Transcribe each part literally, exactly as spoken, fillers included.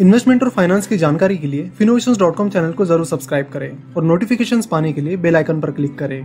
Investment और finance की जानकारी के लिए फिनोविशंस डॉट कॉम चैनल को जरूर सब्सक्राइब करें और नोटिफिकेशंस पाने के लिए बेल आइकन पर क्लिक करें।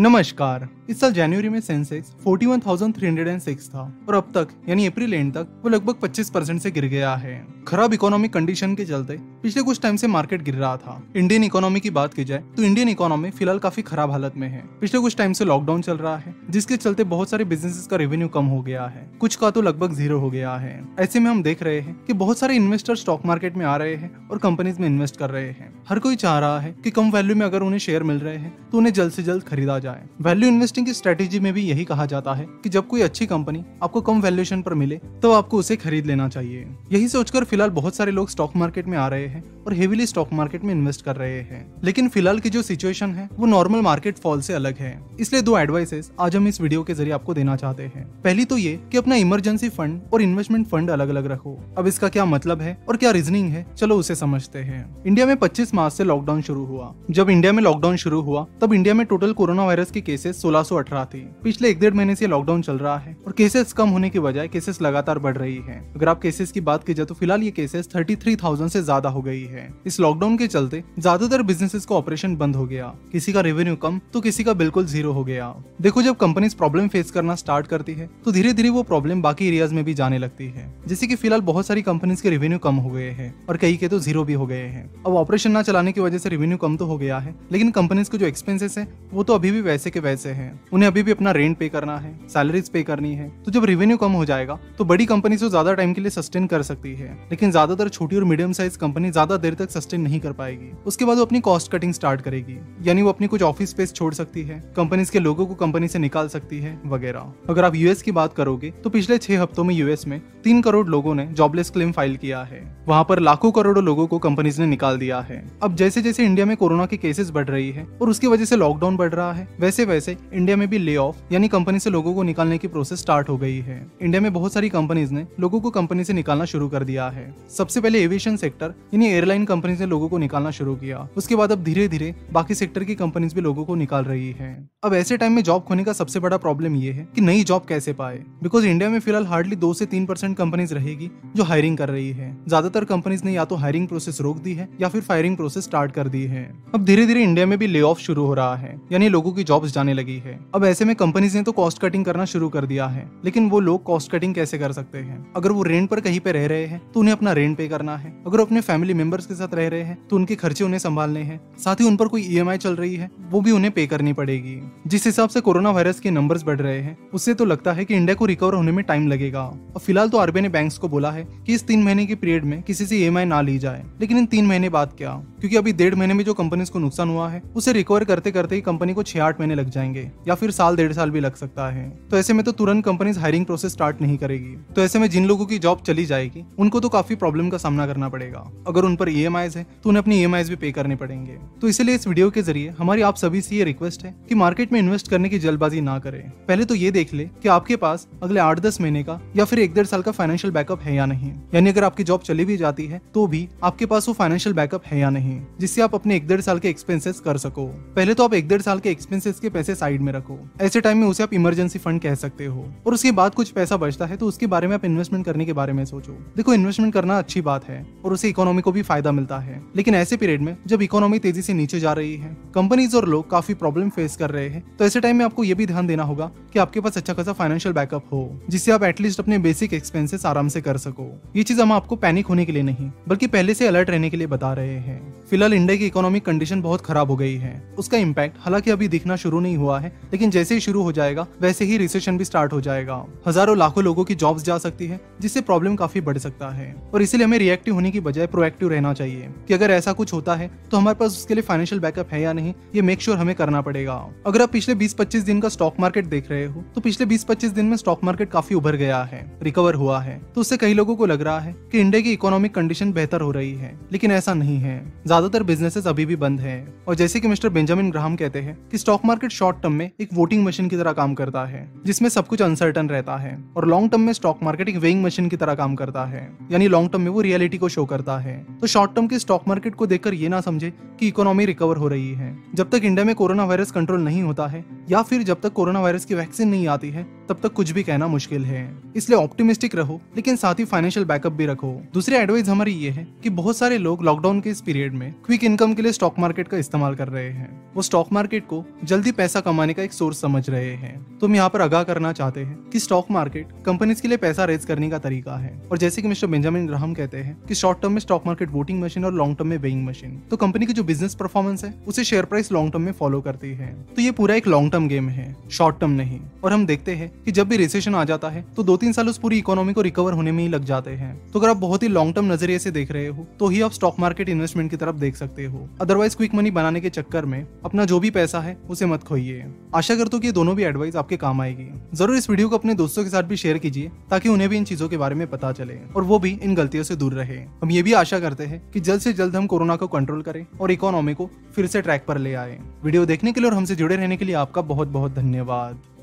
नमस्कार। इस साल जनवरी में सेंसेक्स इकतालीस हज़ार तीन सौ छह था और अब तक यानी अप्रैल एंड तक वो लगभग पच्चीस परसेंट से गिर गया है। खराब इकोनॉमिक कंडीशन के चलते पिछले कुछ टाइम से मार्केट गिर रहा था। इंडियन इकोनॉमी की बात की जाए तो इंडियन इकोनॉमी फिलहाल काफी खराब हालत में है। पिछले कुछ टाइम से लॉकडाउन चल रहा है, जिसके चलते बहुत सारे बिजनेसेस का रेवेन्यू कम हो गया है, कुछ का तो लगभग जीरो हो गया है। ऐसे में हम देख रहे हैं कि बहुत सारे इन्वेस्टर स्टॉक मार्केट में आ रहे हैं और कंपनीज में इन्वेस्ट कर रहे हैं। हर कोई चाह रहा है कि कम वैल्यू में अगर उन्हें शेयर मिल रहे हैं तो उन्हें जल्द से जल्द खरीदा जाए। वैल्यू इन्वेस्टिंग की स्ट्रेटेजी में भी यही कहा जाता है कि जब कोई अच्छी कंपनी आपको कम वैल्यूएशन पर मिले तो आपको उसे खरीद लेना चाहिए। यही सोचकर फिलहाल बहुत सारे लोग स्टॉक मार्केट में आ रहे हैं और हेवीली स्टॉक मार्केट में इन्वेस्ट कर रहे हैं। लेकिन फिलहाल की जो सिचुएशन है वो नॉर्मल मार्केट फॉल से अलग है, इसलिए दो एडवाइसेस आज हम इस वीडियो के जरिए आपको देना चाहते हैं। पहली तो ये कि अपना इमरजेंसी फंड और इन्वेस्टमेंट फंड अलग अलग रखो। अब इसका क्या मतलब है और क्या रीजनिंग है, चलो उसे समझते हैं। इंडिया में पच्चीस मार्च से लॉकडाउन शुरू हुआ। जब इंडिया में लॉकडाउन शुरू हुआ तब इंडिया में टोटल कोरोना वायरस के केसेस सोलह सौ अठारह थी। पिछले एक डेढ़ महीने से लॉकडाउन चल रहा है और केसेस कम होने के बजाय केसेस लगातार बढ़ रही है। अगर आप केसेस की बात की जाए तो फिलहाल ये केसेस थर्टी थ्री थाउजेंड से ज्यादा हो गई है। इस लॉकडाउन के चलते ज्यादातर बिजनेसेस का ऑपरेशन बंद हो गया। किसी का रेवेन्यू कम तो किसी का बिल्कुल जीरो हो गया। देखो, जब कंपनीज प्रॉब्लम फेस करना स्टार्ट करती है तो धीरे धीरे वो प्रॉब्लम बाकी एरियाज में भी जाने लगती है। जैसे कि फिलहाल बहुत सारी कंपनीज के रेवेन्यू कम हो गए हैं और कई के तो जीरो भी हो गए हैं। अब ऑपरेशन न चलाने की वजह से रेवेन्यू कम तो हो गया है, लेकिन कंपनीज के जो एक्सपेंसेस है वो तो अभी भी वैसे के वैसे है। उन्हें अभी भी अपना रेंट पे करना है, सैलरीज पे करनी है। तो जब रेवेन्यू कम हो जाएगा तो बड़ी कंपनीज तो ज्यादा टाइम के लिए सस्टेन कर सकती है, लेकिन ज्यादातर छोटी और मीडियम साइज कंपनी ज्यादा देर तक सस्टेन नहीं कर पाएगी। उसके बाद वो अपनी कॉस्ट कटिंग स्टार्ट करेगी, यानी वो अपनी कुछ ऑफिस स्पेस छोड़ सकती है, कंपनीज के लोगों को कंपनी से निकाल सकती है वगैरह। अगर आप यूएस की बात करोगे तो पिछले छह हफ्तों में यूएस में तीन करोड़ लोगों ने जॉबलेस क्लेम फाइल किया है। वहाँ पर लाखों करोड़ों लोगों को कंपनीज ने निकाल दिया है। अब जैसे जैसे इंडिया में कोरोना के केसेस बढ़ रही है और उसकी वजह से लॉकडाउन बढ़ रहा है, वैसे वैसे इंडिया में भी ले ऑफ यानी कंपनी से लोगों को निकालने की प्रोसेस स्टार्ट हो गई है। इंडिया में बहुत सारी कंपनीज ने लोगों को कंपनी से निकालना शुरू कर दिया है। सबसे पहले एविएशन सेक्टर यानी एयरलाइन कंपनीज ने लोगों को निकालना शुरू किया। उसके बाद अब धीरे धीरे बाकी सेक्टर की कंपनीज भी लोगों को निकाल रही है। अब ऐसे टाइम में जॉब खोने का सबसे बड़ा प्रॉब्लम ये है कि नई जॉब कैसे पाए, बिकॉज इंडिया में फिलहाल हार्डली दो से तीन परसेंट कंपनीज रहेगी जो हायरिंग कर रही है। ज्यादातर कंपनीज ने या तो हायरिंग प्रोसेस रोक दी है या फिर फायरिंग प्रोसेस स्टार्ट कर दी है। अब धीरे धीरे इंडिया में भी ले ऑफ शुरू हो रहा है, यानी लोगों की जॉब्स जाने लगी है। अब ऐसे में कंपनीज ने तो कॉस्ट कटिंग करना शुरू कर दिया है, लेकिन वो लोग कॉस्ट कटिंग कैसे कर सकते हैं? अगर वो रेंट पर कहीं पे रह रहे हैं तो उन्हें अपना रेंट पे करना है। अगर अपने फैमिली मेंबर्स के साथ रह रहे हैं तो उनके खर्चे उन्हें संभालने हैं, साथ ही उन पर कोई ईएमआई चल रही है वो भी उन्हें पे करनी पड़ेगी। जिस हिसाब से कोरोना वायरस के नंबर्स बढ़ रहे हैं उससे तो लगता है कि इंडिया को रिकवर होने में टाइम लगेगा। और फिलहाल तो आरबीआई ने बैंक्स को बोला है कि इस तीन महीने के पीरियड में किसी से ईएमआई ना ली जाए, लेकिन इन तीन महीने बाद क्या, क्योंकि अभी डेढ़ महीने में जो कंपनीज को नुकसान हुआ है उसे रिकवर करते करते ही कंपनी को छह आठ महीने लग जाएंगे या फिर साल डेढ़ साल भी लग सकता है। तो ऐसे में तो तुरंत कंपनीज हायरिंग प्रोसेस स्टार्ट नहीं करेगी। तो ऐसे में जिन लोगों की जॉब चली जाएगी उनको तो काफी प्रॉब्लम का सामना करना पड़ेगा। अगर उन पर ईएमआईज है तो उन्हें अपनी ईएमआईज भी पे करने पड़ेंगे। तो इसलिए इस वीडियो के जरिए हमारी आप सभी से ये रिक्वेस्ट है कि मार्केट में इन्वेस्ट करने की जल्दबाजी ना करें। पहले तो ये देख ले कि आपके पास अगले आठ दस महीने का या फिर एक डेढ़ साल का फाइनेंशियल बैकअप है या नहीं, यानी अगर आपकी जॉब चली भी जाती है तो भी आपके पास वो फाइनेंशियल बैकअप है या नहीं, जिससे आप अपने एक डेढ़ साल के एक्सपेंसेस कर सको। पहले तो आप एक डेढ़ साल के एक्सपेंसेस के पैसे साइड में रखो। ऐसे टाइम में उसे आप इमरजेंसी फंड कह सकते हो, और उसके बाद कुछ पैसा बचता है तो उसके बारे में आप इन्वेस्टमेंट करने के बारे में सोचो। देखो, इन्वेस्टमेंट करना अच्छी बात है और उसे इकोनॉमी को भी फायदा मिलता है, लेकिन ऐसे पीरियड में जब इकोनॉमी तेजी से नीचे जा रही है, कंपनीज और लोग काफी प्रॉब्लम फेस कर रहे हैं, तो ऐसे टाइम में आपको ये भी ध्यान देना होगा कि आपके पास अच्छा खासा फाइनेंशियल बैकअप हो, जिससे आप एटलीस्ट अपने बेसिक एक्सपेंसेस आराम से कर सको। ये चीज हम आपको पैनिक होने के लिए नहीं बल्कि पहले से अलर्ट रहने के लिए बता रहे हैं। फिलहाल इंडिया की इकोनॉमिक कंडीशन बहुत खराब हो गई है। उसका इम्पैक्ट हालांकि अभी दिखना शुरू नहीं हुआ है, लेकिन जैसे ही शुरू हो जाएगा वैसे ही रिसेशन भी स्टार्ट हो जाएगा। हजारों लाखों लोगों की जॉब्स जा सकती है, जिससे प्रॉब्लम काफी बढ़ सकता है। और इसीलिए हमें रिएक्टिव होने की बजाय प्रोएक्टिव रहना चाहिए कि अगर ऐसा कुछ होता है तो हमारे पास उसके लिए फाइनेंशियल बैकअप है या नहीं, ये मेक श्योर हमें करना पड़ेगा। अगर आप पिछले बीस पच्चीस दिन का स्टॉक मार्केट देख रहे हो तो पिछले बीस पच्चीस दिन में स्टॉक मार्केट काफी उभर गया है, रिकवर हुआ है। तो उससे कई लोगों को लग रहा है कि इंडिया की इकोनॉमिक कंडीशन बेहतर हो रही है, लेकिन ऐसा नहीं है। ज्यादातर बिजनेसेस अभी भी बंद है। और जैसे कि मिस्टर बेंजामिन ग्राहम कहते हैं कि स्टॉक मार्केट शॉर्ट टर्म में एक वोटिंग मशीन की तरह काम करता है, जिसमें सब कुछ अनसर्टन रहता है, और लॉन्ग टर्म में स्टॉक मार्केट एक वेइंग मशीन की तरह काम करता है, यानी लॉन्ग टर्म में वो रियलिटी को शो करता है। तो शॉर्ट टर्म के स्टॉक मार्केट को देखकर ये ना समझे कि इकोनॉमी रिकवर हो रही है। जब तक इंडिया में कोरोना वायरस कंट्रोल नहीं होता है या फिर जब तक कोरोना वायरस की वैक्सीन नहीं आती है तब तक कुछ भी कहना मुश्किल है। इसलिए ऑप्टिमिस्टिक रहो, लेकिन साथ ही फाइनेंशियल बैकअप भी रखो। दूसरी एडवाइस हमारी ये है कि बहुत सारे लोग लॉकडाउन के इस पीरियड में क्विक इनकम के लिए स्टॉक मार्केट का इस्तेमाल कर रहे हैं। वो स्टॉक मार्केट को जल्दी पैसा कमाने का एक सोर्स समझ रहे हैं। तो हम यहाँ पर आगाह करना चाहते हैं कि स्टॉक मार्केट कंपनीज के लिए पैसा रेज करने का तरीका है। और जैसे कि मिस्टर बेंजामिन ग्राहम कहते हैं कि शॉर्ट टर्म में स्टॉक मार्केट वोटिंग मशीन और लॉन्ग टर्म में वेइंग मशीन। तो कंपनी की जो बिजनेस परफॉर्मेंस है उसे शेयर प्राइस लॉन्ग टर्म में फॉलो करती है। तो ये पूरा एक लॉन्ग टर्म गेम है, शॉर्ट टर्म नहीं। और हम देखते हैं कि जब भी रिसेशन आ जाता है तो दो तीन साल उस पूरी इकोनॉमी को रिकवर होने में ही लग जाते हैं। तो अगर आप बहुत ही लॉन्ग टर्म नजरिए से देख रहे हो तो ही आप स्टॉक मार्केट इन्वेस्टमेंट की तरफ देख सकते हो। अदरवाइज क्विक मनी बनाने के चक्कर में अपना जो भी पैसा है उसे मत खोइए। आशा करता हूं कि ये दोनों भी एडवाइस आपके काम आएगी। जरूर इस वीडियो को अपने दोस्तों के साथ भी शेयर कीजिए ताकि उन्हें भी इन चीजों के बारे में पता चले और वो भी इन गलतियों से दूर रहे। हम ये भी आशा करते हैं कि जल्द से जल्द हम कोरोना को कंट्रोल करें और इकोनॉमी को फिर से ट्रैक पर ले आए। वीडियो देखने के लिए और हमसे जुड़े रहने के लिए आपका बहुत बहुत धन्यवाद।